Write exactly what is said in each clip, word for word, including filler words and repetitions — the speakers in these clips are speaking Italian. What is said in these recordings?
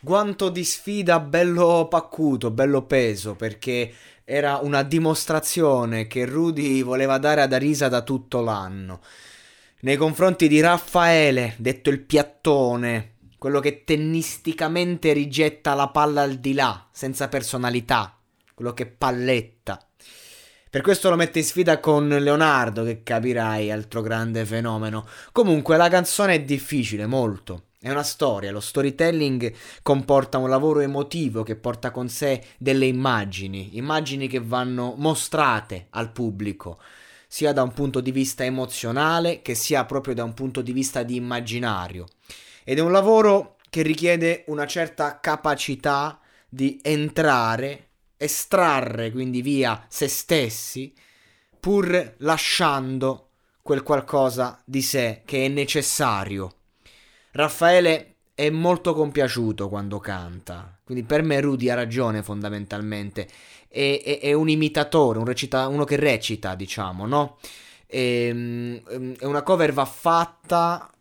Guanto di sfida bello paccuto, bello peso, perché era una dimostrazione che Rudy voleva dare ad Arisa da tutto l'anno. Nei confronti di Raffaele, detto il piattone, quello che tennisticamente rigetta la palla al di là, senza personalità, quello che palletta. Per questo lo mette in sfida con Leonardo, che capirai, altro grande fenomeno. Comunque la canzone è difficile, molto. È una storia, lo storytelling comporta un lavoro emotivo che porta con sé delle immagini, immagini che vanno mostrate al pubblico, sia da un punto di vista emozionale che sia proprio da un punto di vista di immaginario. Ed è un lavoro che richiede una certa capacità di entrare, estrarre quindi via se stessi, pur lasciando quel qualcosa di sé che è necessario. Raffaele è molto compiaciuto quando canta, quindi per me Rudy ha ragione fondamentalmente, è, è, è un imitatore, un recita, uno che recita, diciamo, no? È, è una cover va fatta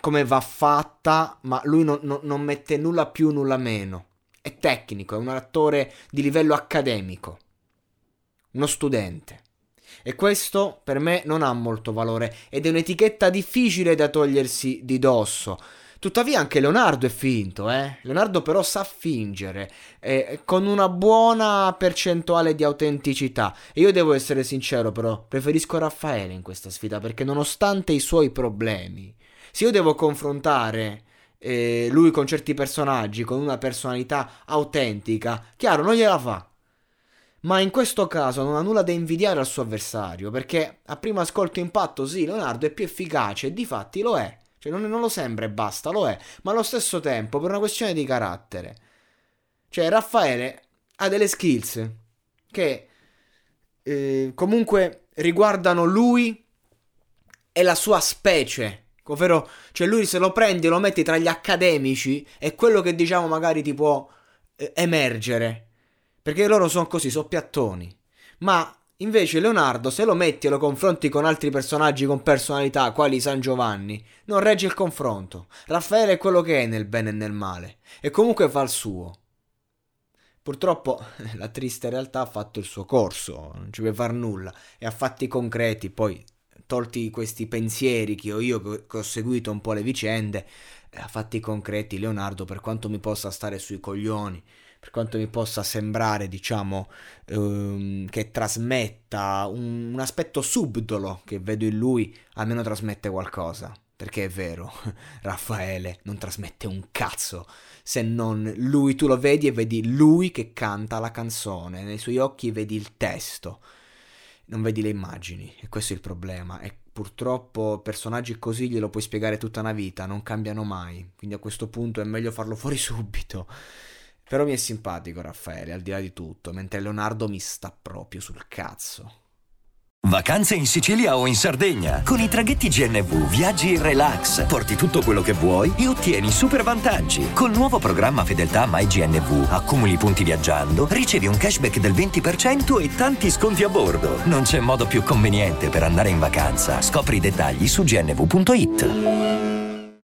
come va fatta, ma lui non, non, non mette nulla più, nulla meno, è tecnico, è un attore di livello accademico, uno studente. E questo per me non ha molto valore ed è un'etichetta difficile da togliersi di dosso. Tuttavia anche Leonardo è finto, eh? Leonardo però sa fingere eh, con una buona percentuale di autenticità. E io devo essere sincero però, preferisco Raffaele in questa sfida perché nonostante i suoi problemi, se io devo confrontare eh, lui con certi personaggi, con una personalità autentica, chiaro, non gliela fa. Ma in questo caso non ha nulla da invidiare al suo avversario, perché a primo ascolto impatto sì, Leonardo è più efficace e difatti lo è, cioè non, non lo sembra e basta, lo è, ma allo stesso tempo per una questione di carattere. Cioè Raffaele ha delle skills che eh, comunque riguardano lui e la sua specie, ovvero cioè lui se lo prendi e lo metti tra gli accademici è quello che diciamo magari ti può eh, emergere. Perché loro sono così, sono piattoni. Ma invece Leonardo, se lo metti e lo confronti con altri personaggi con personalità, quali San Giovanni, non regge il confronto. Raffaele è quello che è nel bene e nel male. E comunque fa il suo. Purtroppo la triste realtà ha fatto il suo corso, non ci puoi far nulla. E a fatti concreti, poi tolti questi pensieri che ho io, che ho seguito un po' le vicende, a fatti concreti Leonardo, per quanto mi possa stare sui coglioni, per quanto mi possa sembrare, diciamo, ehm, che trasmetta un, un aspetto subdolo che vedo in lui, almeno trasmette qualcosa. Perché è vero, Raffaele non trasmette un cazzo, se non lui, tu lo vedi e vedi lui che canta la canzone, nei suoi occhi vedi il testo, non vedi le immagini, e questo è il problema, e purtroppo personaggi così glielo puoi spiegare tutta una vita, non cambiano mai, quindi a questo punto è meglio farlo fuori subito. Però mi è simpatico Raffaele, al di là di tutto, mentre Leonardo mi sta proprio sul cazzo. Vacanze in Sicilia o in Sardegna. Con i traghetti G N V viaggi in relax, porti tutto quello che vuoi e ottieni super vantaggi. Col nuovo programma Fedeltà MyGNV accumuli punti viaggiando, ricevi un cashback del venti per cento e tanti sconti a bordo. Non c'è modo più conveniente per andare in vacanza. Scopri i dettagli su g n v punto i t.